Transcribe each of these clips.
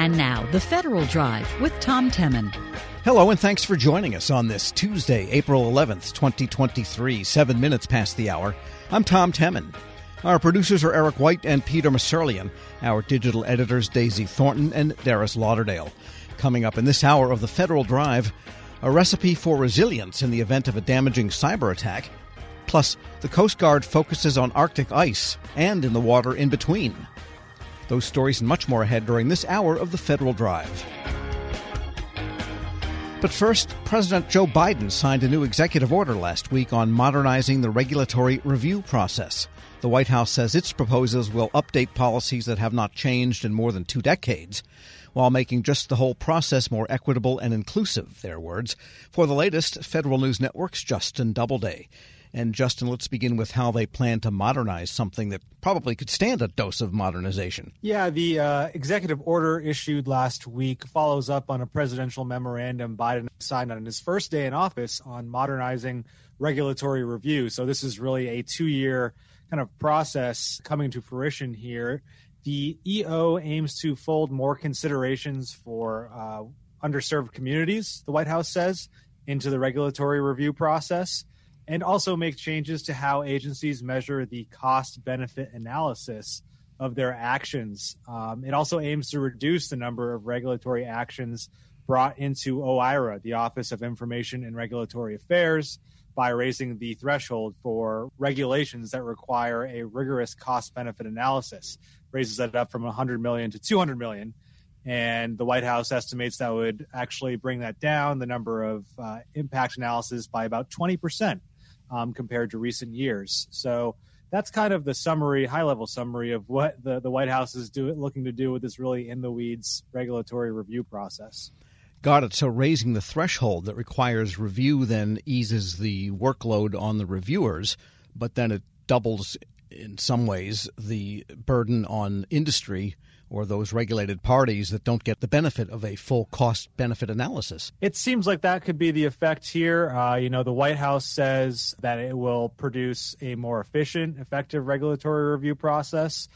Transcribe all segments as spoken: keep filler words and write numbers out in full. And now, The Federal Drive with Tom Temin. Hello, and thanks for joining us on this Tuesday, April eleventh, twenty twenty-three, seven minutes past the hour. I'm Tom Temin. Our producers are Eric White and Peter Masurlian. Our digital editors, Daisy Thornton and Darius Lauderdale. Coming up in this hour of The Federal Drive, a recipe for resilience in the event of a damaging cyber attack. Plus, the Coast Guard focuses on Arctic ice and in the water in between. Those stories and much more ahead during this hour of The Federal Drive. But first, President Joe Biden signed a new executive order last week on modernizing the regulatory review process. The White House says its proposals will update policies that have not changed in more than two decades, while making just the whole process more equitable and inclusive, their words. For the latest, Federal News Network's Justin Doubleday. And Justin, let's begin with how they plan to modernize something that probably could stand a dose of modernization. Yeah, the uh, executive order issued last week follows up on a presidential memorandum Biden signed on his first day in office on modernizing regulatory review. So this is really a two-year kind of process coming to fruition here. The E O aims to fold more considerations for uh, underserved communities, the White House says, into the regulatory review process, and also make changes to how agencies measure the cost-benefit analysis of their actions. Um, it also aims to reduce the number of regulatory actions brought into OIRA, the Office of Information and Regulatory Affairs, by raising the threshold for regulations that require a rigorous cost-benefit analysis. Raises that up from one hundred million dollars to two hundred million dollars. And the White House estimates that would actually bring that down, the number of uh, impact analysis, by about twenty percent. Um, compared to recent years. So that's kind of the summary, high-level summary of what the, the White House is do, looking to do with this really in-the-weeds regulatory review process. Got it. So raising the threshold that requires review then eases the workload on the reviewers, but then it doubles in some ways the burden on industry or those regulated parties that don't get the benefit of a full cost-benefit analysis. It seems like that could be the effect here. Uh, you know, the White House says that it will produce a more efficient, effective regulatory review process,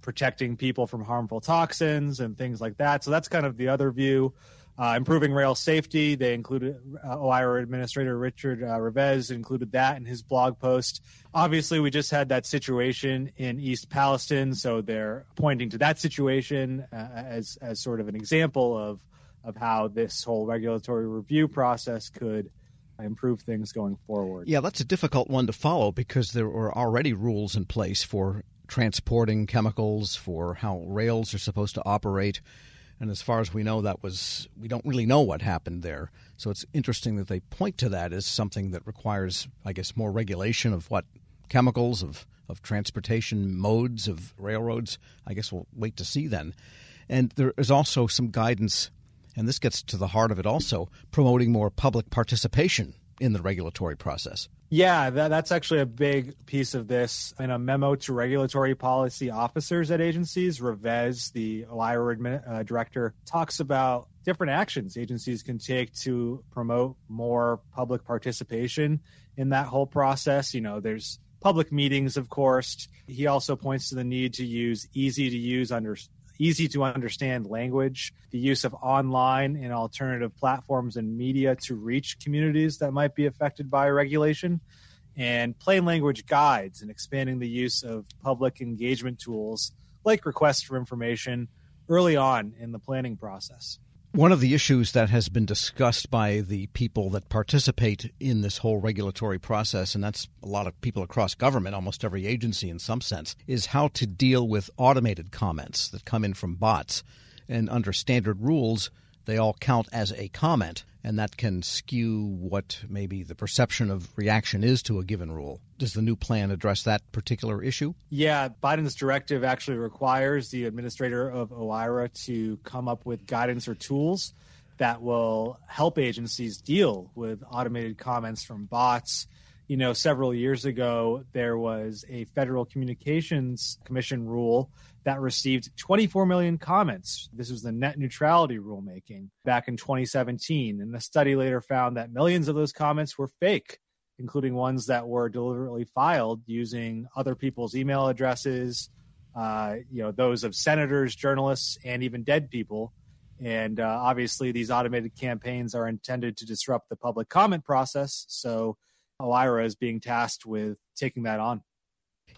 protecting people from harmful toxins and things like that. So that's kind of the other view. Uh, improving rail safety. They included uh, OIRA Administrator Richard uh, Revesz included that in his blog post. Obviously, we just had that situation in East Palestine, so they're pointing to that situation uh, as as sort of an example of of how this whole regulatory review process could improve things going forward. Yeah, that's a difficult one to follow because there were already rules in place for transporting chemicals, for how rails are supposed to operate. And as far as we know, that was we don't really know what happened there. So it's interesting that they point to that as something that requires, I guess, more regulation of what chemicals, of, of transportation modes, of railroads. I guess we'll wait to see then. And there is also some guidance, and this gets to the heart of it also, promoting more public participation in the regulatory process. Yeah, that, that's actually a big piece of this. In a memo to regulatory policy officers at agencies, Revesz, the OIRA uh, director, talks about different actions agencies can take to promote more public participation in that whole process. You know, there's public meetings, of course. He also points to the need to use easy to use under easy to understand language, the use of online and alternative platforms and media to reach communities that might be affected by regulation, and plain language guides, and expanding the use of public engagement tools like requests for information early on in the planning process. One of the issues that has been discussed by the people that participate in this whole regulatory process, and that's a lot of people across government, almost every agency in some sense, is how to deal with automated comments that come in from bots. And under standard rules, they all count as a comment, and that can skew what maybe the perception of reaction is to a given rule. Does the new plan address that particular issue? Yeah, Biden's directive actually requires the administrator of OIRA to come up with guidance or tools that will help agencies deal with automated comments from bots. You know, several years ago, there was a Federal Communications Commission rule that received twenty-four million comments. This was the net neutrality rulemaking back in twenty seventeen. And the study later found that millions of those comments were fake, including ones that were deliberately filed using other people's email addresses, uh, you know, those of senators, journalists, and even dead people. And uh, obviously, these automated campaigns are intended to disrupt the public comment process. So OIRA is being tasked with taking that on.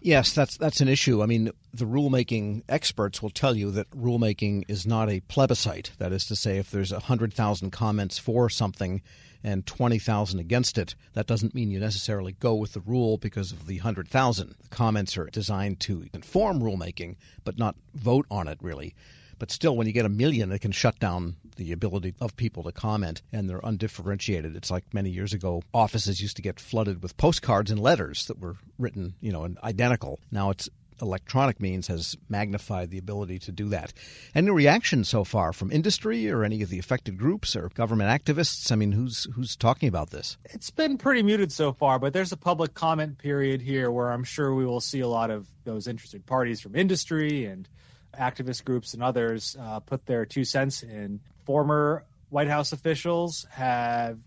Yes, that's that's an issue. I mean, the rulemaking experts will tell you that rulemaking is not a plebiscite. That is to say, if there's one hundred thousand comments for something and twenty thousand against it, that doesn't mean you necessarily go with the rule because of the one hundred thousand. The comments are designed to inform rulemaking, but not vote on it, really. But still, when you get a million, it can shut down the ability of people to comment, and they're undifferentiated. It's like many years ago, offices used to get flooded with postcards and letters that were written, you know, and identical. Now it's electronic means has magnified the ability to do that. Any reaction so far from industry or any of the affected groups or government activists? I mean, who's who's talking about this? It's been pretty muted so far, but there's a public comment period here where I'm sure we will see a lot of those interested parties from industry and activist groups and others uh, put their two cents in. Former White House officials have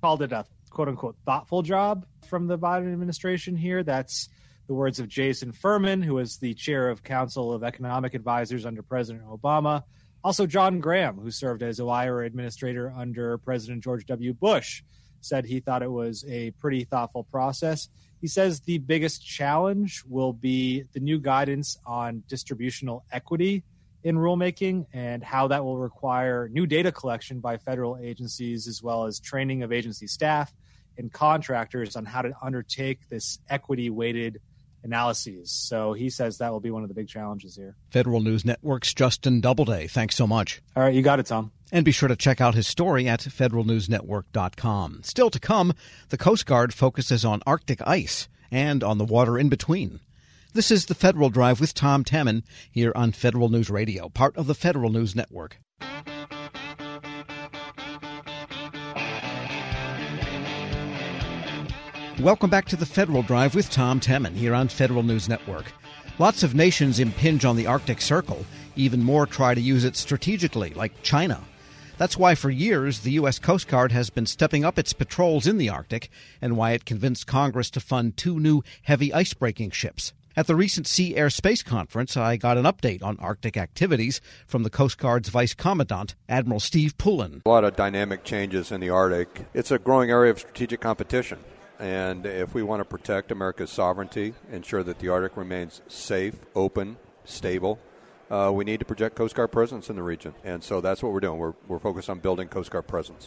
called it a quote-unquote thoughtful job from the Biden administration here. That's the words of Jason Furman, who is the chair of Council of Economic Advisors under President Obama. Also, John Graham, who served as OIRA administrator under President George W. Bush, said he thought it was a pretty thoughtful process. He says the biggest challenge will be the new guidance on distributional equity in rulemaking and how that will require new data collection by federal agencies, as well as training of agency staff and contractors on how to undertake this equity-weighted analyses. So he says that will be one of the big challenges here. Federal News Network's Justin Doubleday, thanks so much. All right, you got it, Tom. And be sure to check out his story at federal news network dot com. Still to come, the Coast Guard focuses on Arctic ice and on the water in between. This is The Federal Drive with Tom Temin here on Federal News Radio, part of the Federal News Network. Welcome back to the Federal Drive with Tom Temin here on Federal News Network. Lots of nations impinge on the Arctic Circle. Even more try to use it strategically, like China. That's why for years the U S Coast Guard has been stepping up its patrols in the Arctic and why it convinced Congress to fund two new heavy ice-breaking ships. At the recent Sea Air Space Conference, I got an update on Arctic activities from the Coast Guard's Vice Commandant, Admiral Steve Pullen. A lot of dynamic changes in the Arctic. It's a growing area of strategic competition. And if we want to protect America's sovereignty, ensure that the Arctic remains safe, open, stable, uh, we need to project Coast Guard presence in the region. And so that's what we're doing. We're, we're focused on building Coast Guard presence.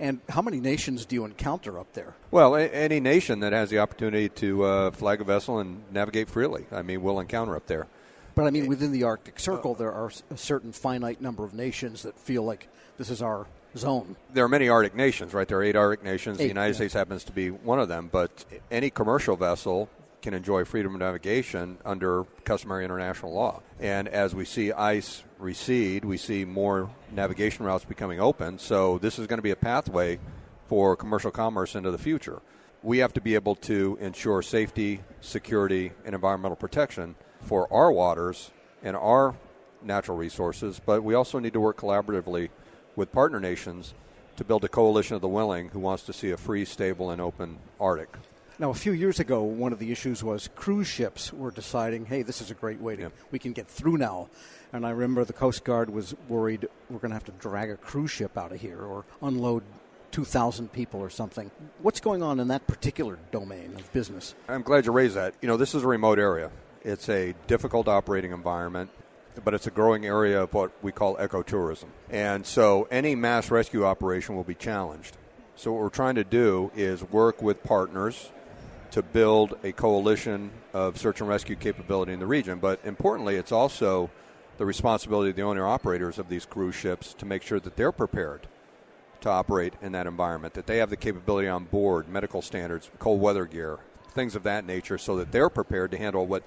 And how many nations do you encounter up there? Well, a- any nation that has the opportunity to uh, flag a vessel and navigate freely, I mean, we'll encounter up there. But, I mean, within the Arctic Circle, there are a certain finite number of nations that feel like this is our zone. There are many Arctic nations, right? There are eight Arctic nations. Eight, the United yeah. States happens to be one of them, but any commercial vessel can enjoy freedom of navigation under customary international law. And as we see ice recede, we see more navigation routes becoming open. So this is going to be a pathway for commercial commerce into the future. We have to be able to ensure safety, security, and environmental protection for our waters and our natural resources, but we also need to work collaboratively with partner nations to build a coalition of the willing who wants to see a free, stable, and open Arctic. Now, a few years ago, one of the issues was cruise ships were deciding, hey, this is a great way to, yeah. we can get through now. And I remember the Coast Guard was worried we're going to have to drag a cruise ship out of here or unload two thousand people or something. What's going on in that particular domain of business? I'm glad you raised that. You know, this is a remote area. It's a difficult operating environment, but it's a growing area of what we call ecotourism. And so any mass rescue operation will be challenged. So what we're trying to do is work with partners to build a coalition of search and rescue capability in the region. But importantly, it's also the responsibility of the owner-operators of these cruise ships to make sure that they're prepared to operate in that environment, that they have the capability on board, medical standards, cold weather gear, things of that nature, so that they're prepared to handle what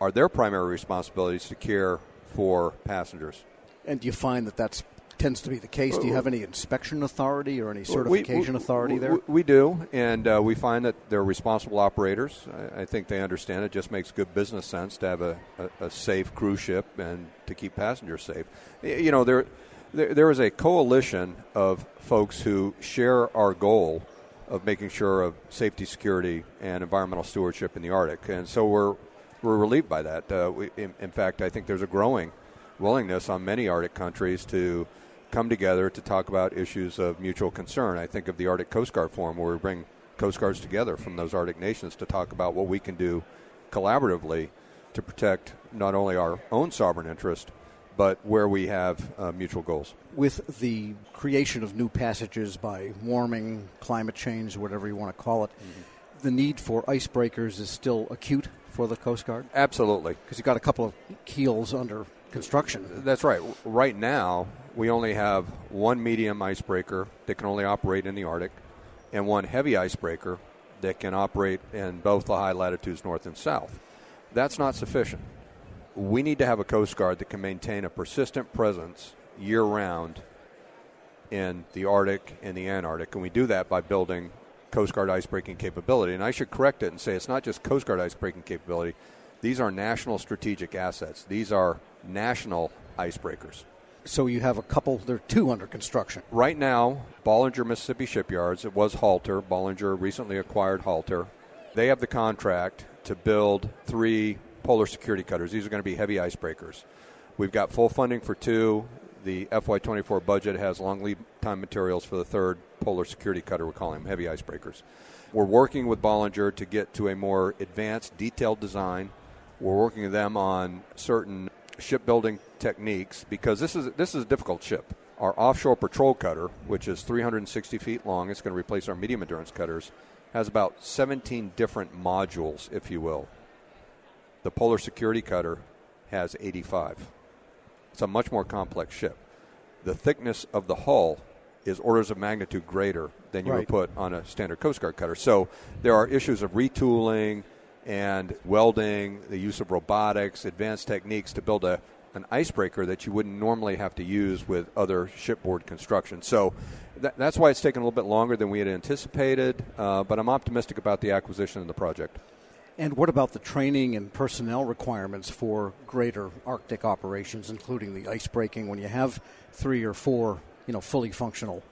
are their primary responsibilities to care for passengers. And do you find that that tends to be the case? Do you have any inspection authority or any certification we, we, authority there? We, we do, and uh, we find that they're responsible operators. I, I think they understand it just makes good business sense to have a, a, a safe cruise ship and to keep passengers safe. You know, there, there there is a coalition of folks who share our goal of making sure of safety, security, and environmental stewardship in the Arctic, and so we're We're relieved by that. Uh, we, in, in fact, I think there's a growing willingness on many Arctic countries to come together to talk about issues of mutual concern. I think of the Arctic Coast Guard Forum, where we bring Coast Guards together from those Arctic nations to talk about what we can do collaboratively to protect not only our own sovereign interest, but where we have uh, mutual goals. With the creation of new passages by warming, climate change, whatever you want to call it, mm-hmm. the need for icebreakers is still acute for the Coast Guard? Absolutely. Because you've got a couple of keels under construction. That's right. Right now, we only have one medium icebreaker that can only operate in the Arctic and one heavy icebreaker that can operate in both the high latitudes north and south. That's not sufficient. We need to have a Coast Guard that can maintain a persistent presence year-round in the Arctic and the Antarctic, and we do that by building Coast Guard icebreaking capability. And I should correct it and say it's not just Coast Guard icebreaking capability. These are national strategic assets. These are national icebreakers. So you have a couple, there are two under construction. Right now, Bollinger, Mississippi Shipyards, it was Halter. Bollinger recently acquired Halter. They have the contract to build three Polar Security Cutters. These are going to be heavy icebreakers. We've got full funding for two. The F Y twenty-four budget has long lead time materials for the third Polar Security Cutter. We're calling them heavy icebreakers. We're working with Bollinger to get to a more advanced, detailed design. We're working with them on certain shipbuilding techniques because this is this is a difficult ship. Our offshore patrol cutter, which is three hundred sixty feet long, it's going to replace our medium endurance cutters, has about seventeen different modules, if you will. The Polar Security Cutter has eighty-five. It's a much more complex ship. The thickness of the hull is orders of magnitude greater than you right. would put on a standard Coast Guard cutter. So there are issues of retooling and welding, the use of robotics, advanced techniques to build a an icebreaker that you wouldn't normally have to use with other shipboard construction. So th- that's why it's taken a little bit longer than we had anticipated, uh, but I'm optimistic about the acquisition of the project. And what about the training and personnel requirements for greater Arctic operations, including the icebreaking, when you have three or four, you know, fully functional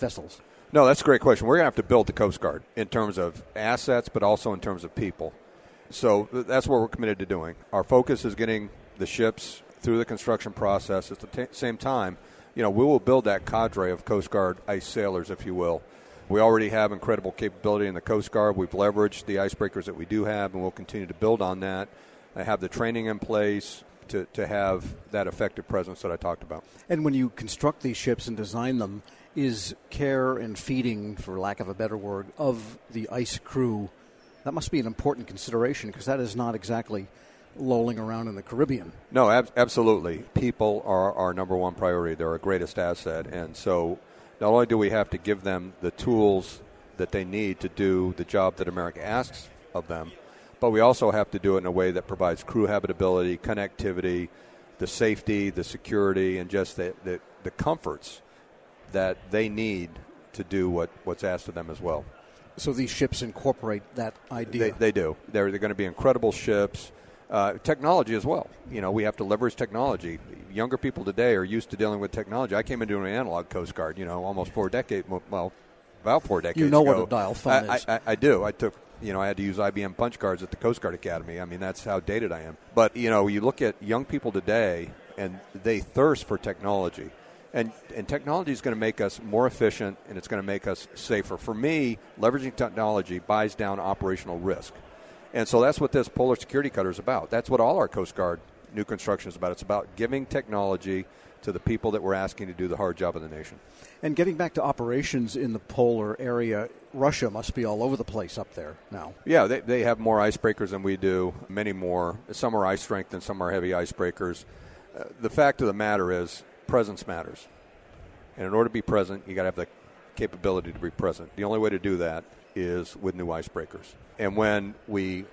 vessels? No, that's a great question. We're going to have to build the Coast Guard in terms of assets, but also in terms of people. So that's what we're committed to doing. Our focus is getting the ships through the construction process. At the t- same time, you know, we will build that cadre of Coast Guard ice sailors, if you will. We already have incredible capability in the Coast Guard. We've leveraged the icebreakers that we do have, and we'll continue to build on that. I have the training in place to, to have that effective presence that I talked about. And when you construct these ships and design them, is care and feeding, for lack of a better word, of the ice crew, that must be an important consideration because that is not exactly lolling around in the Caribbean. No, ab- absolutely. People are our number one priority. They're our greatest asset, and so not only do we have to give them the tools that they need to do the job that America asks of them, but we also have to do it in a way that provides crew habitability, connectivity, the safety, the security, and just the, the, the comforts that they need to do what, what's asked of them as well. So these ships incorporate that idea? They, they do. They're, they're going to be incredible ships. Uh, technology as well. You know, we have to leverage technology. Younger people today are used to dealing with technology. I came into an analog Coast Guard, you know, almost four decades, well, about four decades ago. You know ago. What a dial phone I, is. I, I, I do. I took, you know, I had to use I B M punch cards at the Coast Guard Academy. I mean, that's how dated I am. But, you know, you look at young people today, and they thirst for technology. And, and technology is going to make us more efficient, and it's going to make us safer. For me, leveraging technology buys down operational risk. And so that's what this Polar Security Cutter is about. That's what all our Coast Guard new construction is about. It's about giving technology to the people that we're asking to do the hard job of the nation. And getting back to operations in the polar area, Russia must be all over the place up there now. Yeah, they they have more icebreakers than we do, many more. Some are ice strength and some are heavy icebreakers. Uh, the fact of the matter is presence matters. And in order to be present, you got to have the capability to be present. The only way to do that is with new icebreakers. And when we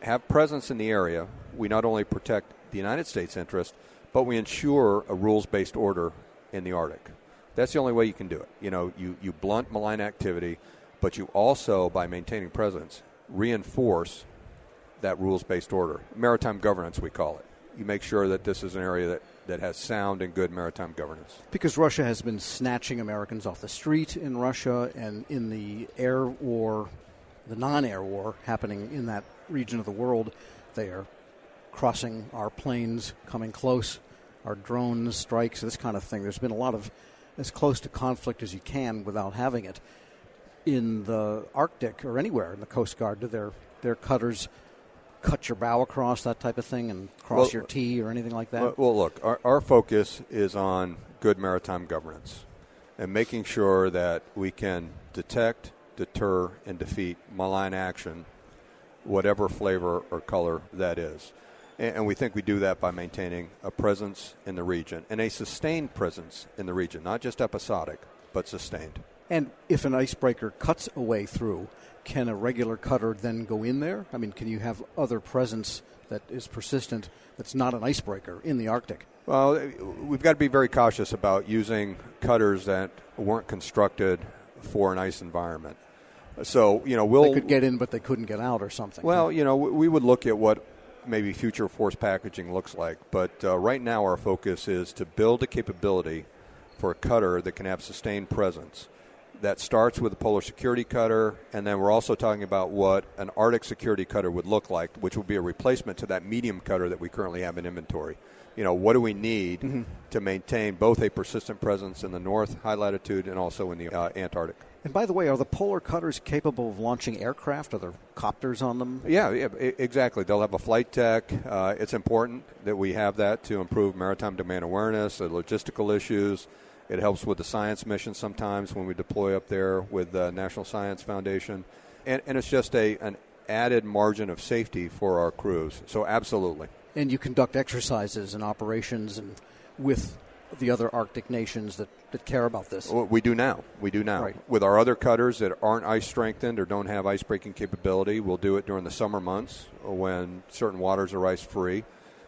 have presence in the area, we not only protect the United States interest, but we ensure a rules-based order in the Arctic. That's the only way you can do it. You know, you, you blunt malign activity, but you also, by maintaining presence, reinforce that rules-based order. Maritime governance, we call it. You make sure that this is an area that, that has sound and good maritime governance. Because Russia has been snatching Americans off the street in Russia and in the air war, the non-air war happening in that region of the world. They are crossing our planes, coming close, our drone strikes, this kind of thing. There's been a lot of as close to conflict as you can without having it in the Arctic or anywhere in the Coast Guard. Do their, their cutters cut your bow across, that type of thing, and cross well, your T or anything like that? Well, look, our, our focus is on good maritime governance and making sure that we can detect, deter, and defeat malign action, whatever flavor or color that is. And, and we think we do that by maintaining a presence in the region and a sustained presence in the region, not just episodic, but sustained. And if an icebreaker cuts a way through, can a regular cutter then go in there? I mean, can you have other presence that is persistent that's not an icebreaker in the Arctic? Well, we've got to be very cautious about using cutters that weren't constructed for an ice environment. So, you know, we'll... They could get in, but they couldn't get out or something. Well, you know, we would look at what maybe future force packaging looks like. But uh, right now our focus is to build a capability for a cutter that can have sustained presence. That starts with a Polar Security Cutter, and then we're also talking about what an Arctic Security Cutter would look like, which would be a replacement to that medium cutter that we currently have in inventory. You know, what do we need mm-hmm. to maintain both a persistent presence in the north, high latitude, and also in the uh, Antarctic? And by the way, are the Polar Cutters capable of launching aircraft? Are there copters on them? Yeah, yeah exactly. They'll have a flight deck. Uh, it's important that we have that to improve maritime domain awareness, the logistical issues. It helps with the science mission sometimes when we deploy up there with the National Science Foundation. And, and it's just a an added margin of safety for our crews. So absolutely. And you conduct exercises and operations and with the other Arctic nations that, that care about this. We do now. We do now. Right. With our other cutters that aren't ice-strengthened or don't have ice-breaking capability, we'll do it during the summer months when certain waters are ice-free.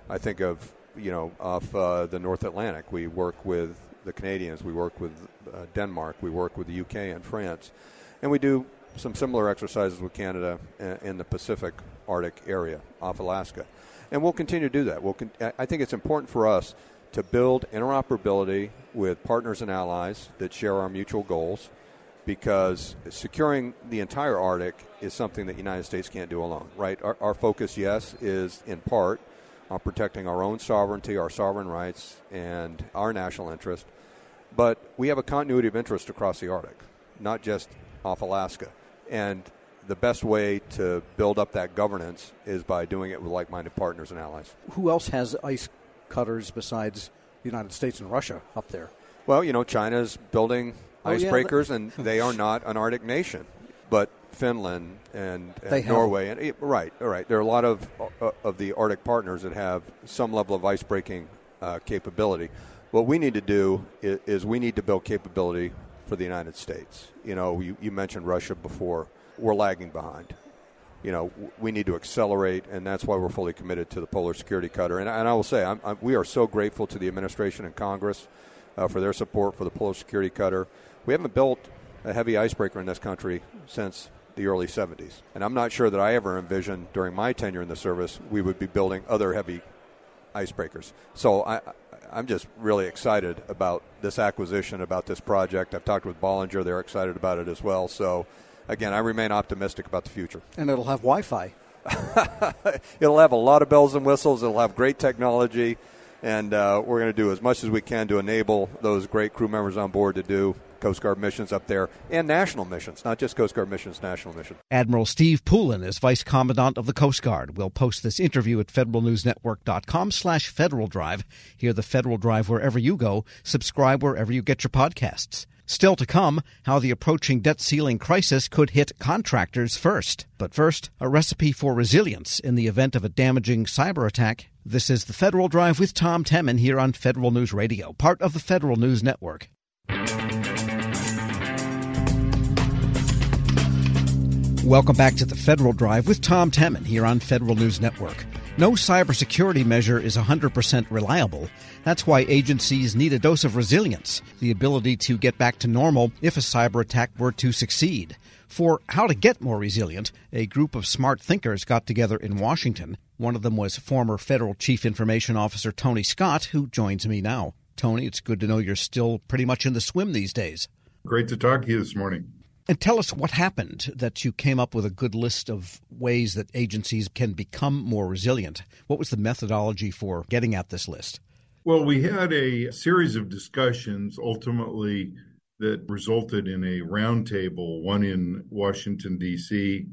I think of, you know, off uh, the North Atlantic. We work with the Canadians, we work with uh, Denmark, we work with the U K and France, and we do some similar exercises with Canada in the Pacific Arctic area off Alaska. And we'll continue to do that. We'll con- I think it's important for us to build interoperability with partners and allies that share our mutual goals, because securing the entire Arctic is something that the United States can't do alone, right? Our, our focus, yes, is in part on protecting our own sovereignty, our sovereign rights, and our national interest. But we have a continuity of interest across the Arctic, not just off Alaska. And the best way to build up that governance is by doing it with like-minded partners and allies. Who else has ice cutters besides the United States and Russia up there? Well, you know, China's building oh, icebreakers, yeah, and they are not an Arctic nation. But Finland and, and Norway, and it, right, right. There are a lot of uh, of the Arctic partners that have some level of ice-breaking uh, capability. What we need to do is, is we need to build capability for the United States. You know, you, you mentioned Russia before. We're lagging behind. You know, we need to accelerate, and that's why we're fully committed to the Polar Security Cutter. And, and I will say, I'm, I'm, we are so grateful to the administration and Congress uh, for their support for the Polar Security Cutter. We haven't built a heavy icebreaker in this country since the early seventies. And I'm not sure that I ever envisioned during my tenure in the service we would be building other heavy icebreakers. So I, I'm just really excited about this acquisition, about this project. I've talked with Bollinger. They're excited about it as well. So, again, I remain optimistic about the future. And it'll have Wi-Fi. It'll have a lot of bells and whistles. It'll have great technology. And uh, we're going to do as much as we can to enable those great crew members on board to do Coast Guard missions up there, and national missions, not just Coast Guard missions, national missions. Admiral Steve Pullen is Vice Commandant of the Coast Guard. We'll post this interview at federalnewsnetwork.com slash Federal Drive. Hear the Federal Drive wherever you go. Subscribe wherever you get your podcasts. Still to come, how the approaching debt ceiling crisis could hit contractors first. But first, a recipe for resilience in the event of a damaging cyber attack. This is the Federal Drive with Tom Temin here on Federal News Radio, part of the Federal News Network. Welcome back to the Federal Drive with Tom Temin here on Federal News Network. No cybersecurity measure is one hundred percent reliable. That's why agencies need a dose of resilience, the ability to get back to normal if a cyber attack were to succeed. For how to get more resilient, a group of smart thinkers got together in Washington. One of them was former Federal Chief Information Officer Tony Scott, who joins me now. Tony, it's good to know you're still pretty much in the swim these days. Great to talk to you this morning. And tell us what happened that you came up with a good list of ways that agencies can become more resilient. What was the methodology for getting at this list? Well, we had a series of discussions ultimately that resulted in a roundtable, one in Washington, D C,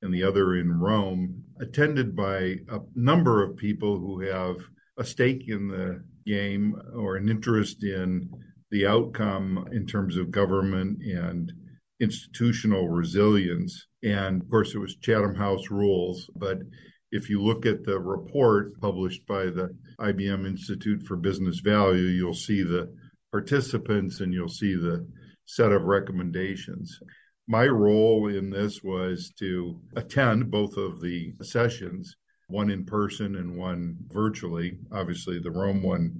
and the other in Rome, attended by a number of people who have a stake in the game or an interest in the outcome in terms of government and institutional resilience. And of course, it was Chatham House rules. But if you look at the report published by the I B M Institute for Business Value, you'll see the participants and you'll see the set of recommendations. My role in this was to attend both of the sessions, one in person and one virtually, obviously the Rome one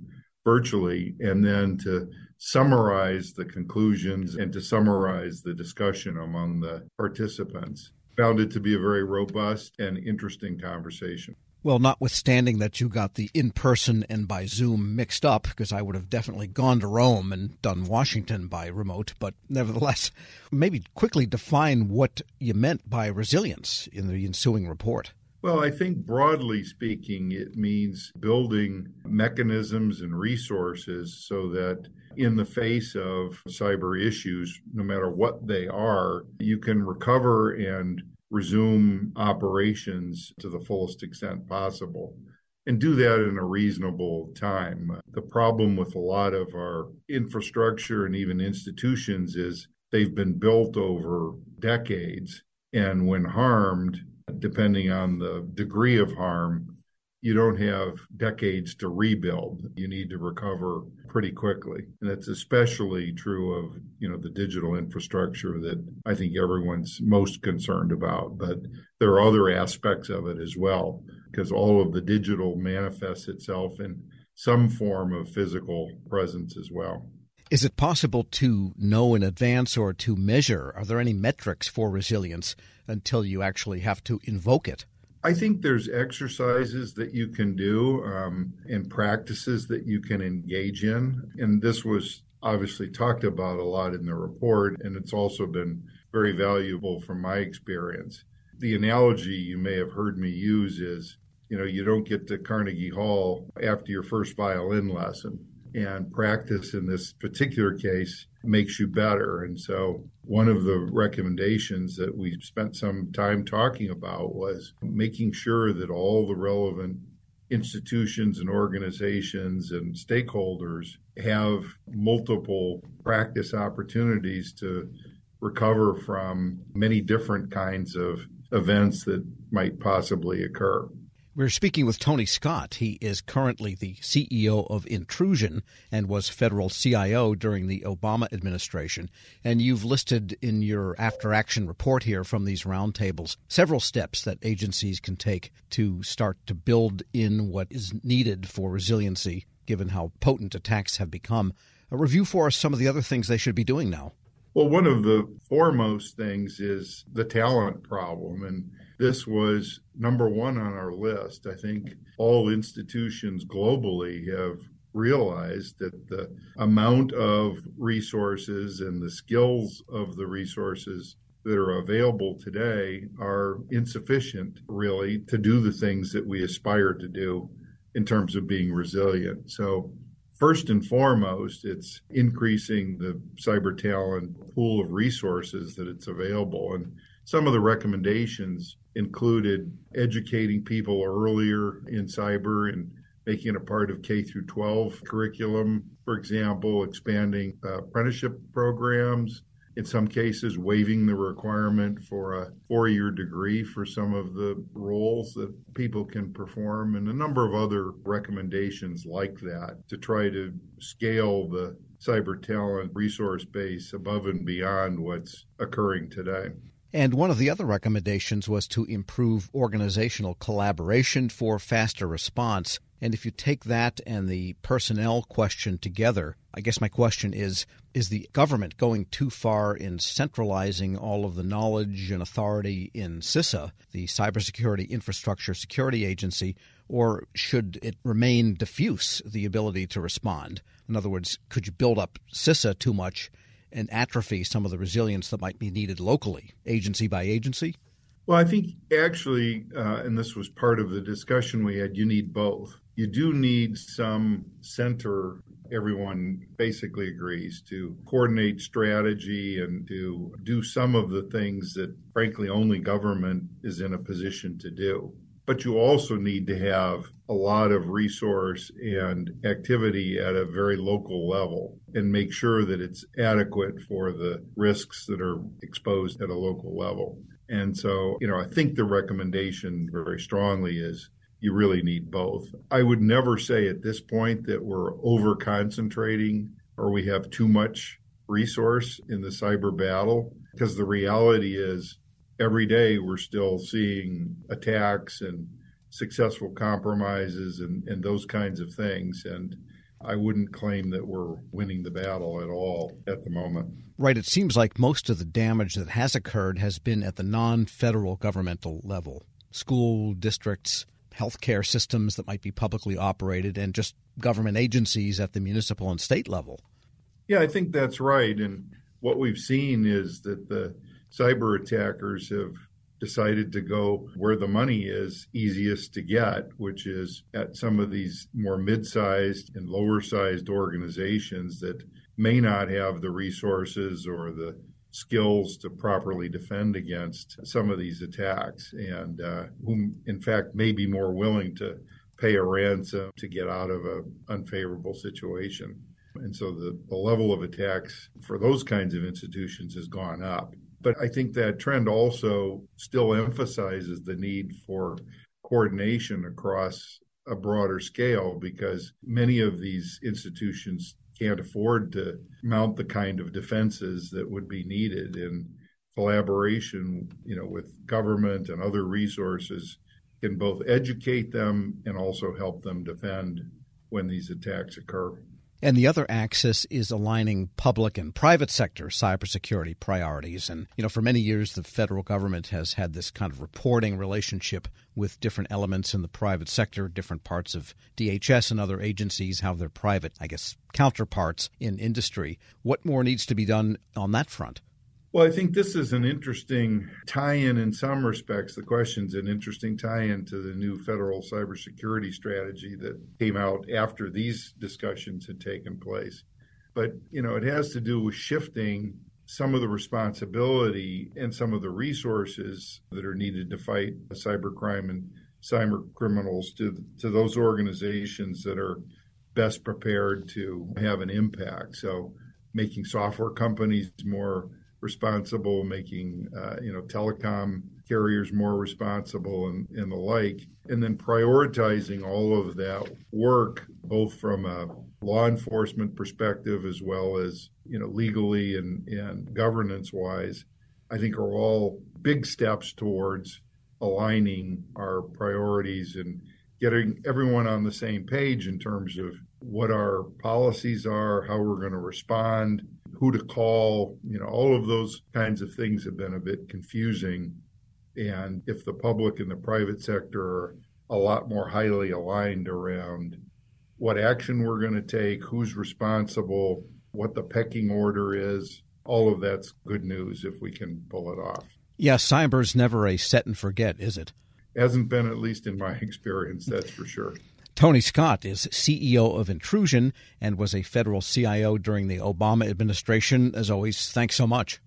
virtually, and then to summarize the conclusions and to summarize the discussion among the participants. Found it to be a very robust and interesting conversation. Well, notwithstanding that you got the in-person and by Zoom mixed up, because I would have definitely gone to Rome and done Washington by remote, but nevertheless, maybe quickly define what you meant by resilience in the ensuing report. Well, I think broadly speaking, it means building mechanisms and resources so that in the face of cyber issues, no matter what they are, you can recover and resume operations to the fullest extent possible and do that in a reasonable time. The problem with a lot of our infrastructure and even institutions is they've been built over decades, and when harmed, depending on the degree of harm, you don't have decades to rebuild. You need to recover pretty quickly. And that's especially true of, you know, the digital infrastructure that I think everyone's most concerned about. But there are other aspects of it as well, because all of the digital manifests itself in some form of physical presence as well. Is it possible to know in advance or to measure? Are there any metrics for resilience until you actually have to invoke it? I think there's exercises that you can do um, and practices that you can engage in. And this was obviously talked about a lot in the report, and it's also been very valuable from my experience. The analogy you may have heard me use is, you know, you don't get to Carnegie Hall after your first violin lesson. And practice in this particular case makes you better. And so one of the recommendations that we spent some time talking about was making sure that all the relevant institutions and organizations and stakeholders have multiple practice opportunities to recover from many different kinds of events that might possibly occur. We're speaking with Tony Scott. He is currently the C E O of Intrusion and was federal C I O during the Obama administration. And you've listed in your after-action report here from these roundtables several steps that agencies can take to start to build in what is needed for resiliency, given how potent attacks have become. A review for us some of the other things they should be doing now. Well, one of the foremost things is the talent problem, and this was number one on our list. I think all institutions globally have realized that the amount of resources and the skills of the resources that are available today are insufficient, really, to do the things that we aspire to do in terms of being resilient. So first and foremost, it's increasing the cyber talent pool of resources that it's available. And some of the recommendations included educating people earlier in cyber and making it a part of K through twelve curriculum, for example, expanding apprenticeship programs, in some cases waiving the requirement for a four-year degree for some of the roles that people can perform, and a number of other recommendations like that to try to scale the cyber talent resource base above and beyond what's occurring today. And one of the other recommendations was to improve organizational collaboration for faster response. And if you take that and the personnel question together, I guess my question is, is the government going too far in centralizing all of the knowledge and authority in CISA, the Cybersecurity Infrastructure Security Agency, or should it remain diffuse, the ability to respond? In other words, could you build up CISA too much and atrophy some of the resilience that might be needed locally, agency by agency? Well, I think actually, uh, and this was part of the discussion we had, you need both. You do need some center. Everyone basically agrees to coordinate strategy and to do some of the things that, frankly, only government is in a position to do. But you also need to have a lot of resource and activity at a very local level and make sure that it's adequate for the risks that are exposed at a local level. And so, you know, I think the recommendation very strongly is you really need both. I would never say at this point that we're over-concentrating or we have too much resource in the cyber battle, because the reality is every day we're still seeing attacks and successful compromises and, and those kinds of things. And I wouldn't claim that we're winning the battle at all at the moment. Right. It seems like most of the damage that has occurred has been at the non-federal governmental level, school districts, healthcare systems that might be publicly operated, and just government agencies at the municipal and state level. Yeah, I think that's right. And what we've seen is that the cyber attackers have decided to go where the money is easiest to get, which is at some of these more mid-sized and lower-sized organizations that may not have the resources or the skills to properly defend against some of these attacks, and uh, whom, in fact, may be more willing to pay a ransom to get out of an unfavorable situation. And so the, the level of attacks for those kinds of institutions has gone up. But I think that trend also still emphasizes the need for coordination across a broader scale, because many of these institutions can't afford to mount the kind of defenses that would be needed, and collaboration, you know, with government and other resources can both educate them and also help them defend when these attacks occur. And the other axis is aligning public and private sector cybersecurity priorities. And, you know, for many years, the federal government has had this kind of reporting relationship with different elements in the private sector, different parts of D H S and other agencies have their private, I guess, counterparts in industry. What more needs to be done on that front? Well, I think this is an interesting tie-in in some respects. The question's an interesting tie-in to the new federal cybersecurity strategy that came out after these discussions had taken place. But, you know, it has to do with shifting some of the responsibility and some of the resources that are needed to fight cybercrime and cyber criminals to, to those organizations that are best prepared to have an impact. So making software companies more responsible, making uh, you know telecom carriers more responsible, and, and the like, and then prioritizing all of that work, both from a law enforcement perspective as well as you know legally and, and governance-wise, I think are all big steps towards aligning our priorities and getting everyone on the same page in terms of what our policies are, how we're going to respond, who to call, you know, all of those kinds of things have been a bit confusing. And if the public and the private sector are a lot more highly aligned around what action we're going to take, who's responsible, what the pecking order is, all of that's good news if we can pull it off. Yeah, cyber's never a set and forget, is it? Hasn't been, at least in my experience, that's for sure. Tony Scott is C E O of Intrusion and was a federal C I O during the Obama administration. As always, thanks so much.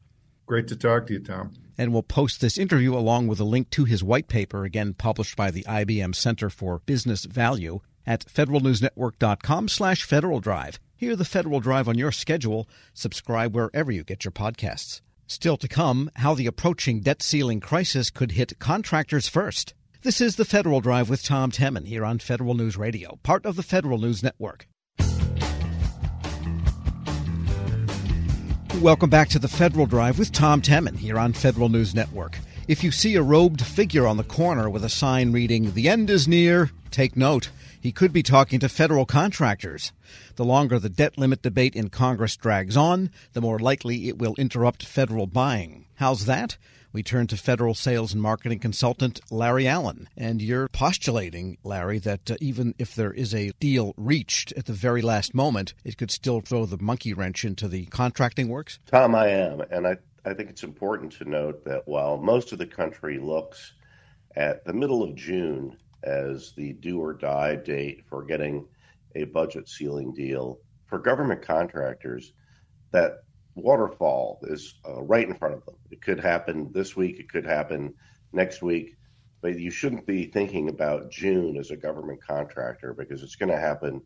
Great to talk to you, Tom. And we'll post this interview along with a link to his white paper, again published by the I B M Center for Business Value, at federalnewsnetwork.com slash Federal Drive. Hear the Federal Drive on your schedule. Subscribe wherever you get your podcasts. Still to come, how the approaching debt ceiling crisis could hit contractors first. This is The Federal Drive with Tom Temin here on Federal News Radio, part of the Federal News Network. Welcome back to The Federal Drive with Tom Temin here on Federal News Network. If you see a robed figure on the corner with a sign reading, "The end is near," take note. He could be talking to federal contractors. The longer the debt limit debate in Congress drags on, the more likely it will interrupt federal buying. How's that? We turn to federal sales and marketing consultant Larry Allen. And you're postulating, Larry, that uh, even if there is a deal reached at the very last moment, it could still throw the monkey wrench into the contracting works? Tom, I am. And I, I think it's important to note that while most of the country looks at the middle of June as the do or die date for getting a budget ceiling deal, for government contractors, that waterfall is uh, right in front of them. It could happen this week, it could happen next week, but you shouldn't be thinking about June as a government contractor, because it's going to happen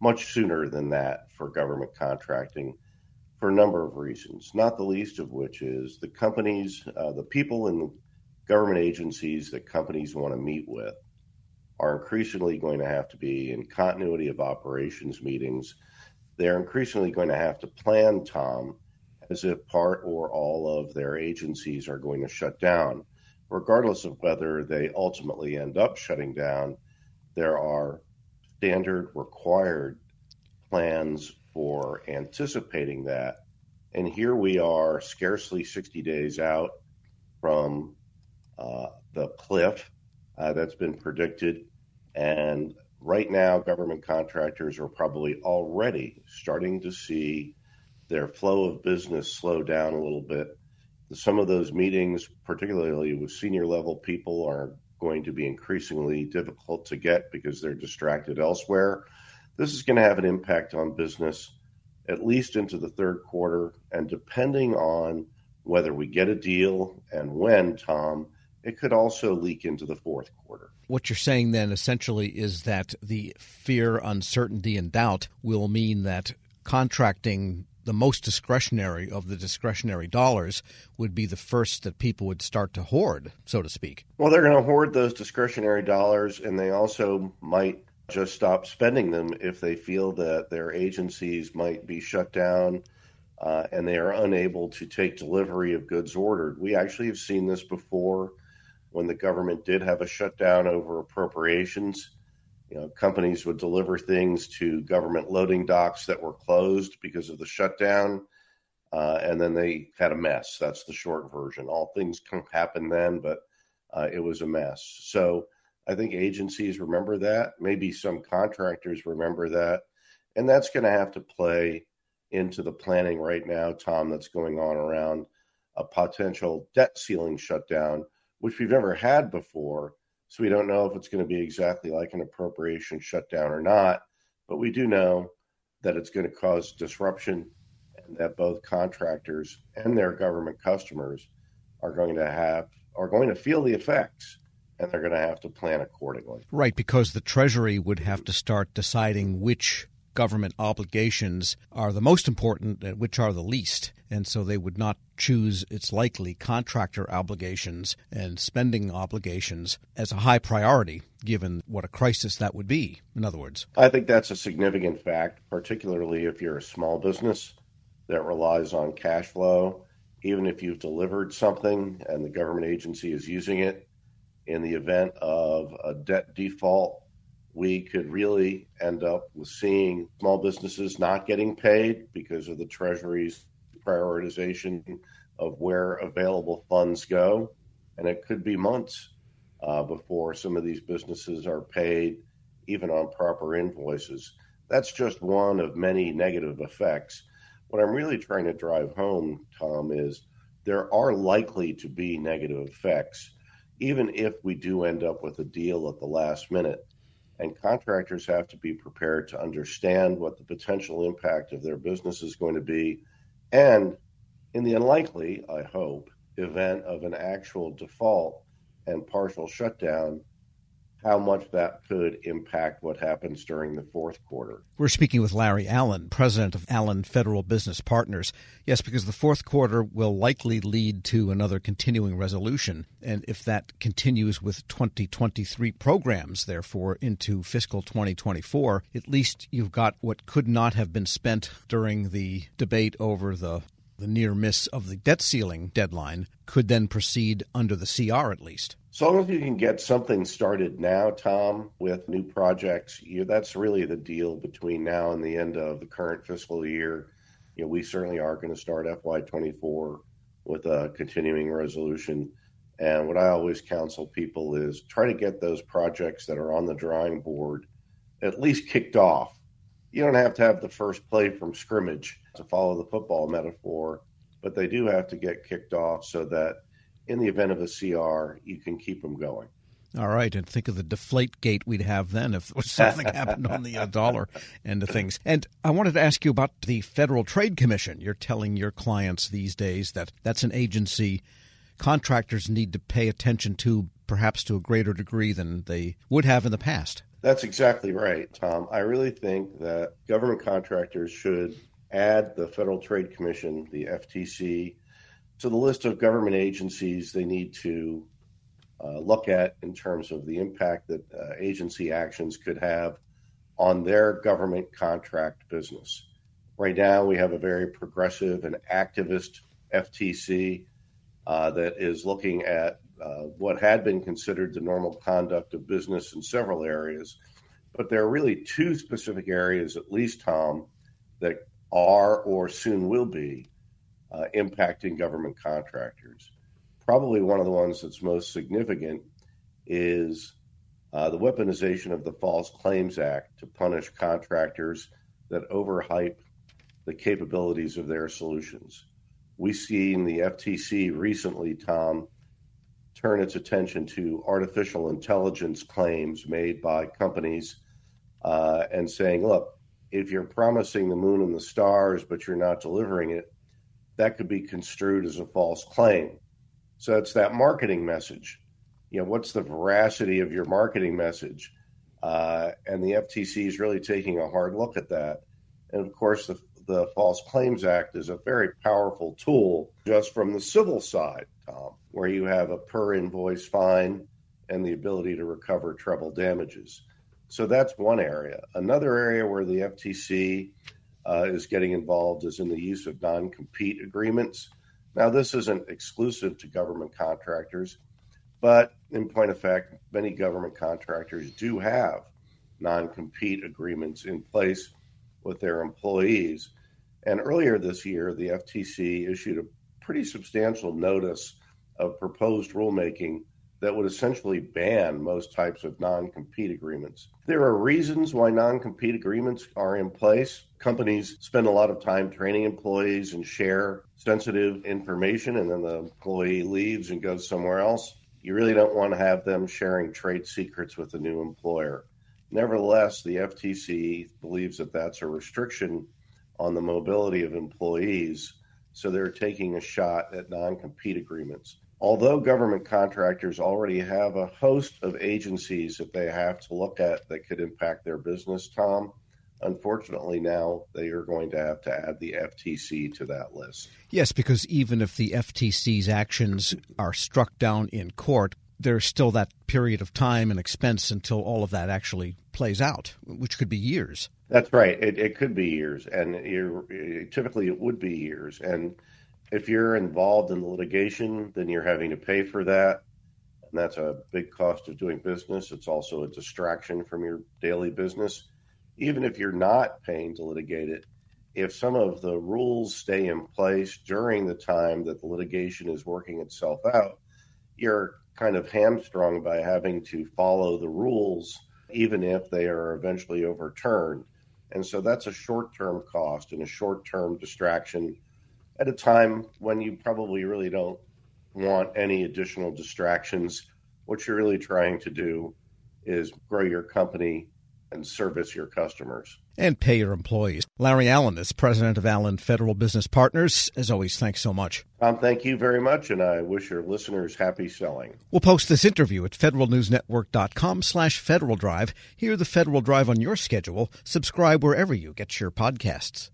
much sooner than that for government contracting, for a number of reasons, not the least of which is the companies, uh, the people in the government agencies that companies want to meet with are increasingly going to have to be in continuity of operations meetings. They're increasingly going to have to plan, Tom, as if part or all of their agencies are going to shut down. Regardless of whether they ultimately end up shutting down, there are standard required plans for anticipating that. And here we are scarcely sixty days out from uh, the cliff uh, that's been predicted. And right now, government contractors are probably already starting to see their flow of business slow down a little bit. Some of those meetings, particularly with senior level people, are going to be increasingly difficult to get because they're distracted elsewhere. This is going to have an impact on business at least into the third quarter. And depending on whether we get a deal and when, Tom, it could also leak into the fourth quarter. What you're saying then essentially is that the fear, uncertainty, and doubt will mean that contracting, the most discretionary of the discretionary dollars, would be the first that people would start to hoard, so to speak. Well, they're going to hoard those discretionary dollars, and they also might just stop spending them if they feel that their agencies might be shut down uh, and they are unable to take delivery of goods ordered. We actually have seen this before. When the government did have a shutdown over appropriations, you know, companies would deliver things to government loading docks that were closed because of the shutdown, uh, and then they had a mess. That's the short version. All things can happen then, but uh, it was a mess. So I think agencies remember that. Maybe some contractors remember that. And that's going to have to play into the planning right now, Tom, that's going on around a potential debt ceiling shutdown, which we've never had before, so we don't know if it's going to be exactly like an appropriation shutdown or not, but we do know that it's going to cause disruption and that both contractors and their government customers are going to have are going to feel the effects, and they're going to have to plan accordingly. Right, because the Treasury would have to start deciding which government obligations are the most important and which are the least. And so they would not choose, it's likely, contractor obligations and spending obligations as a high priority, given what a crisis that would be, in other words. I think that's a significant fact, particularly if you're a small business that relies on cash flow. Even if you've delivered something and the government agency is using it, in the event of a debt default, we could really end up with seeing small businesses not getting paid because of the Treasury's prioritization of where available funds go. And it could be months uh, before some of these businesses are paid, even on proper invoices. That's just one of many negative effects. What I'm really trying to drive home, Tom, is there are likely to be negative effects, even if we do end up with a deal at the last minute. And contractors have to be prepared to understand what the potential impact of their business is going to be. And in the unlikely, I hope, event of an actual default and partial shutdown, how much that could impact what happens during the fourth quarter. We're speaking with Larry Allen, president of Allen Federal Business Partners. Yes, because the fourth quarter will likely lead to another continuing resolution. And if that continues with twenty twenty-three programs, therefore, into fiscal twenty twenty-four, at least you've got what could not have been spent during the debate over the the near miss of the debt ceiling deadline could then proceed under the C R at least. So long as you can get something started now, Tom, with new projects, you, that's really the deal between now and the end of the current fiscal year. You know, we certainly are going to start F Y twenty-four with a continuing resolution. And what I always counsel people is try to get those projects that are on the drawing board at least kicked off. You don't have to have the first play from scrimmage, to follow the football metaphor, but they do have to get kicked off so that in the event of a C R, you can keep them going. All right, and think of the deflate gate we'd have then if something happened on the uh, dollar end of things. And I wanted to ask you about the Federal Trade Commission. You're telling your clients these days that that's an agency contractors need to pay attention to, perhaps to a greater degree than they would have in the past. That's exactly right, Tom. I really think that government contractors should add the Federal Trade Commission, the F T C, to the list of government agencies they need to Uh, look at in terms of the impact that uh, agency actions could have on their government contract business. Right now, we have a very progressive and activist F T C uh, that is looking at uh, what had been considered the normal conduct of business in several areas. But there are really two specific areas, at least, Tom, that are or soon will be uh, impacting government contractors. Probably one of the ones that's most significant is uh, the weaponization of the False Claims Act to punish contractors that overhype the capabilities of their solutions. We've seen the F T C recently, Tom, turn its attention to artificial intelligence claims made by companies uh, and saying, look, if you're promising the moon and the stars, but you're not delivering it, that could be construed as a false claim. So it's that marketing message. You know, what's the veracity of your marketing message? Uh, and the F T C is really taking a hard look at that. And, of course, the, the False Claims Act is a very powerful tool just from the civil side, Tom, where you have a per-invoice fine and the ability to recover treble damages. So that's one area. Another area where the F T C uh, is getting involved is in the use of non-compete agreements. Now, this isn't exclusive to government contractors, but in point of fact, many government contractors do have non-compete agreements in place with their employees. And earlier this year, the F T C issued a pretty substantial notice of proposed rulemaking that would essentially ban most types of non-compete agreements. There are reasons why non-compete agreements are in place. Companies spend a lot of time training employees and share sensitive information, and then the employee leaves and goes somewhere else. You really don't want to have them sharing trade secrets with a new employer. Nevertheless, the F T C believes that that's a restriction on the mobility of employees, so they're taking a shot at non-compete agreements. Although government contractors already have a host of agencies that they have to look at that could impact their business, Tom, unfortunately now they are going to have to add the F T C to that list. Yes, because even if the F T C's actions are struck down in court, there's still that period of time and expense until all of that actually plays out, which could be years. That's right. It, it could be years, and it, typically it would be years. And if you're involved in the litigation, then you're having to pay for that, and that's a big cost of doing business. It's also a distraction from your daily business. Even if you're not paying to litigate it, if some of the rules stay in place during the time that the litigation is working itself out, you're kind of hamstrung by having to follow the rules, even if they are eventually overturned. And so that's a short-term cost and a short-term distraction at a time when you probably really don't want any additional distractions. What you're really trying to do is grow your company and service your customers. And pay your employees. Larry Allen is president of Allen Federal Business Partners. As always, thanks so much. Tom, thank you very much, and I wish your listeners happy selling. We'll post this interview at federalnewsnetwork.com slash Federal Drive. Hear the Federal Drive on your schedule. Subscribe wherever you get your podcasts.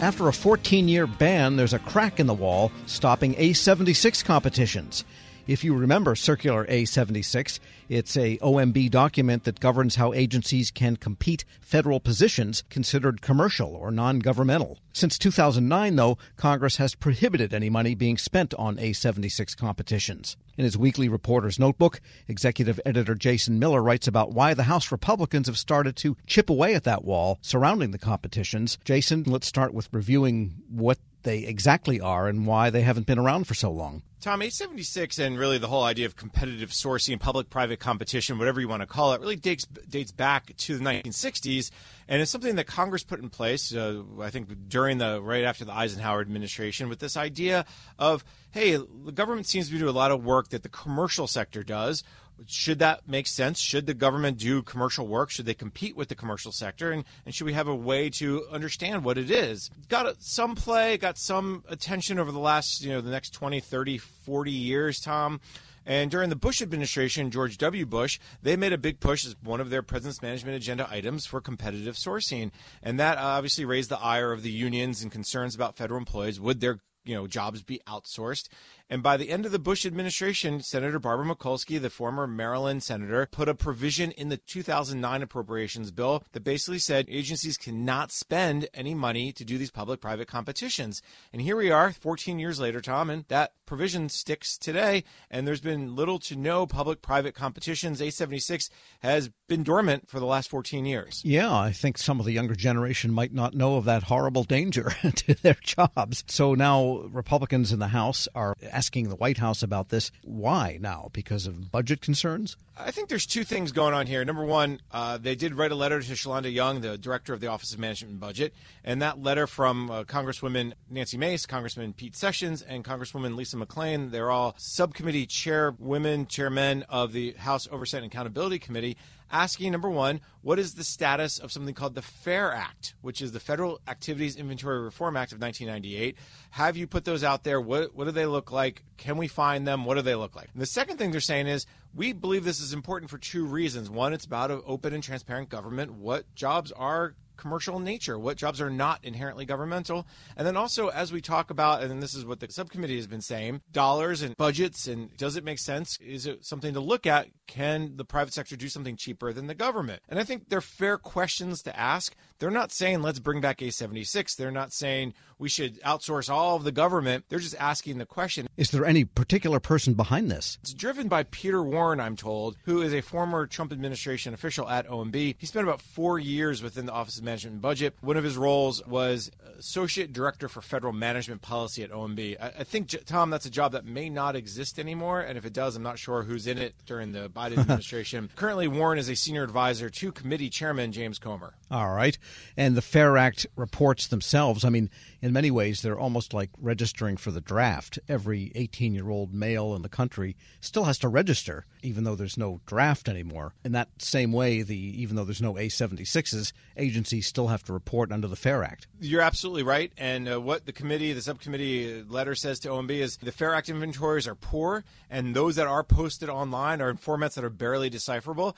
After a fourteen-year ban, there's a crack in the wall stopping A seventy-six competitions. If you remember Circular A seventy-six, it's a O M B document that governs how agencies can compete federal positions considered commercial or non-governmental. Since two thousand nine, though, Congress has prohibited any money being spent on A seventy-six competitions. In his weekly Reporter's Notebook, executive editor Jason Miller writes about why the House Republicans have started to chip away at that wall surrounding the competitions. Jason, let's start with reviewing what they exactly are and why they haven't been around for so long. Tom, eight seventy-six and really the whole idea of competitive sourcing and public-private competition, whatever you want to call it, really dates, dates back to the nineteen sixties. And it's something that Congress put in place, uh, I think, during the right after the Eisenhower administration, with this idea of, hey, the government seems to do a lot of work that the commercial sector does. Should that make sense? Should the government do commercial work? Should they compete with the commercial sector? And, and should we have a way to understand what it is? Got some play, got some attention over the last, you know, the next twenty, thirty, forty years, Tom. And during the Bush administration, George W. Bush, they made a big push as one of their president's management agenda items for competitive sourcing. And that obviously raised the ire of the unions and concerns about federal employees. Would their you know, jobs be outsourced? And by the end of the Bush administration, Senator Barbara Mikulski, the former Maryland senator, put a provision in the two thousand nine appropriations bill that basically said agencies cannot spend any money to do these public-private competitions. And here we are fourteen years later, Tom, and that provision sticks today. And there's been little to no public-private competitions. eight seventy-six has been dormant for the last fourteen years. Yeah, I think some of the younger generation might not know of that horrible danger to their jobs. So now Republicans in the House are asking the White House about this. Why now? Because of budget concerns? I think there's two things going on here. Number one, uh, they did write a letter to Shalonda Young, the director of the Office of Management and Budget, and that letter from uh, Congresswoman Nancy Mace, Congressman Pete Sessions, and Congresswoman Lisa McClain. They're all subcommittee chairwomen, chairmen of the House Oversight and Accountability Committee, asking, number one, what is the status of something called the FAIR Act, which is the Federal Activities Inventory Reform Act of nineteen ninety-eight? Have you put those out there? What, what do they look like? Can we find them? What do they look like? And the second thing they're saying is, we believe this is important for two reasons. One, it's about an open and transparent government. What jobs are commercial in nature, what jobs are not inherently governmental. And then also, as we talk about, and this is what the subcommittee has been saying, dollars and budgets, and does it make sense? Is it something to look at? Can the private sector do something cheaper than the government? And I think they're fair questions to ask. They're not saying, let's bring back A seventy-six. They're not saying we should outsource all of the government. They're just asking the question. Is there any particular person behind this? It's driven by Peter Warren, I'm told, who is a former Trump administration official at O M B. He spent about four years within the Office of Management and Budget. One of his roles was Associate Director for Federal Management Policy at O M B. I, I think, Tom, that's a job that may not exist anymore. And if it does, I'm not sure who's in it during the Biden administration. Currently, Warren is a senior advisor to committee chairman James Comer. All right. And the FAIR Act reports themselves, I mean, in many ways, they're almost like registering for the draft. Every eighteen-year-old male in the country still has to register, even though there's no draft anymore. In that same way, the even though there's no A seventy-sixes, agencies still have to report under the FAIR Act. You're absolutely right. And uh, what the committee, the subcommittee letter says to O M B is the FAIR Act inventories are poor, and those that are posted online are in formats that are barely decipherable.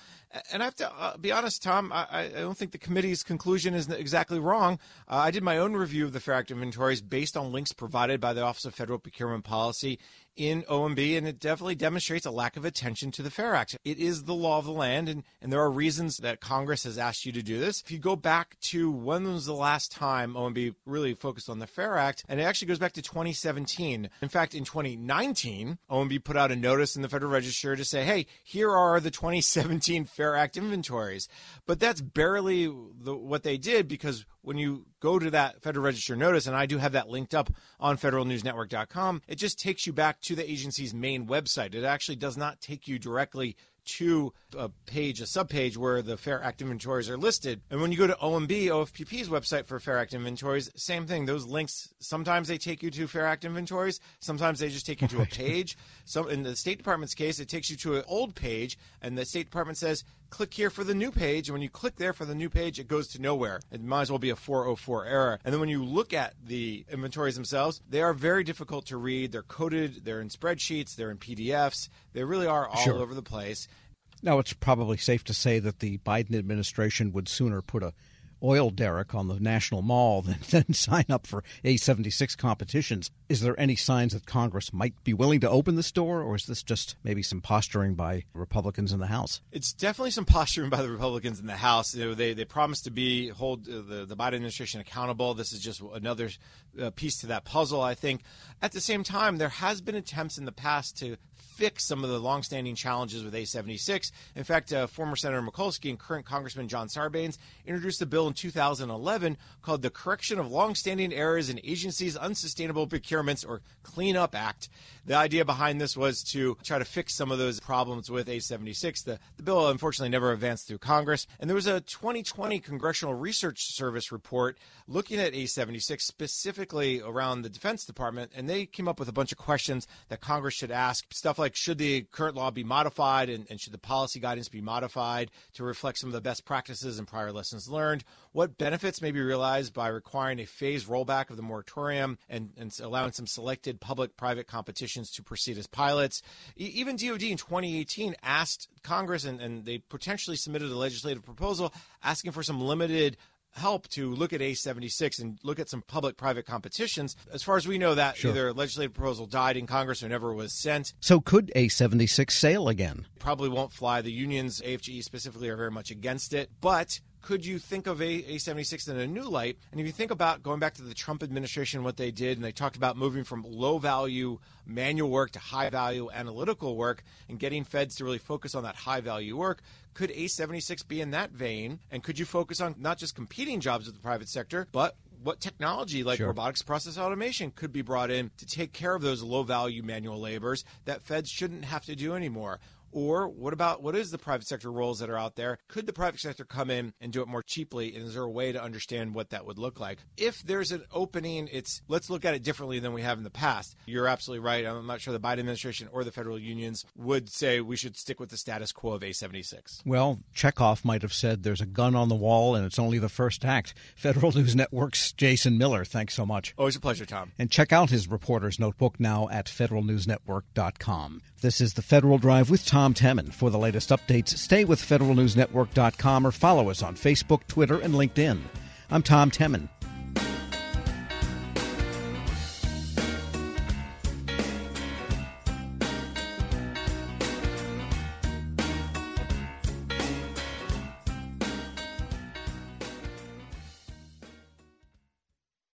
And I have to uh, be honest, Tom, I, I don't think the committee's conclusion is exactly wrong. Uh, I did my own review of the FAIR Act inventories based on links provided by the Office of Federal Procurement Policy in O M B, and it definitely demonstrates a lack of attention to the FAIR Act. It is the law of the land, and, and there are reasons that Congress has asked you to do this. If you go back to when was the last time O M B really focused on the FAIR Act, and it actually goes back to twenty seventeen. In fact, in twenty nineteen, O M B put out a notice in the Federal Register to say, hey, here are the twenty seventeen FAIR Act inventories. But that's barely the, what they did, because when you go to that Federal Register notice, and I do have that linked up on federal news network dot com, it just takes you back to the agency's main website. It actually does not take you directly to a page, a subpage where the FAIR Act inventories are listed. And when you go to O M B, O F P P's website for FAIR Act inventories, same thing. Those links, sometimes they take you to FAIR Act inventories. Sometimes they just take you to a page. So in the State Department's case, it takes you to an old page, and the State Department says, click here for the new page. And when you click there for the new page, it goes to nowhere. It might as well be a four oh four error. And then when you look at the inventories themselves, they are very difficult to read. They're coded. They're in spreadsheets. They're in P D Fs. They really are all sure. over the place. Now, it's probably safe to say that the Biden administration would sooner put a oil derrick on the National Mall than, than sign up for A seventy-six competitions. Is there any signs that Congress might be willing to open this door, or is this just maybe some posturing by Republicans in the House? It's definitely some posturing by the Republicans in the House. You know, they they promised to be hold the, the Biden administration accountable. This is just another uh, piece to that puzzle, I think. At the same time, there has been attempts in the past to fix some of the longstanding challenges with A seventy-six. In fact, uh, former Senator Mikulski and current Congressman John Sarbanes introduced a bill in two thousand eleven called the Correction of Longstanding Errors in Agencies' Unsustainable Procurements, or Clean Up Act. The idea behind this was to try to fix some of those problems with A seventy-six. The, the bill, unfortunately, never advanced through Congress. And there was a twenty twenty Congressional Research Service report looking at A seventy-six, specifically around the Defense Department, and they came up with a bunch of questions that Congress should ask, stuff like, should the current law be modified, and, and should the policy guidance be modified to reflect some of the best practices and prior lessons learned? What benefits may be realized by requiring a phased rollback of the moratorium and, and allowing some selected public-private competitions to proceed as pilots? E- even D O D in twenty eighteen asked Congress, and, and they potentially submitted a legislative proposal asking for some limited help to look at A seventy-six and look at some public-private competitions. As far as we know, that sure. either legislative proposal died in Congress or never was sent. So could A seventy-six sail again? Probably won't fly. The unions, A F G E specifically, are very much against it. But could you think of A seventy-six in a new light? And if you think about going back to the Trump administration, what they did, and they talked about moving from low-value manual work to high-value analytical work and getting feds to really focus on that high-value work, could A seventy-six be in that vein? And could you focus on not just competing jobs with the private sector, but what technology like sure. robotics process automation could be brought in to take care of those low-value manual labors that feds shouldn't have to do anymore? Or what about what is the private sector roles that are out there? Could the private sector come in and do it more cheaply? And is there a way to understand what that would look like? If there's an opening, it's let's look at it differently than we have in the past. You're absolutely right. I'm not sure the Biden administration or the federal unions would say we should stick with the status quo of A seventy-six. Well, Chekhov might have said there's a gun on the wall and it's only the first act. Federal News Network's Jason Miller, thanks so much. Always a pleasure, Tom. And check out his reporter's notebook now at federal news network dot com. This is The Federal Drive with Tom. Tom Temin. For the latest updates, stay with federal news network dot com or follow us on Facebook, Twitter, and LinkedIn. I'm Tom Temin.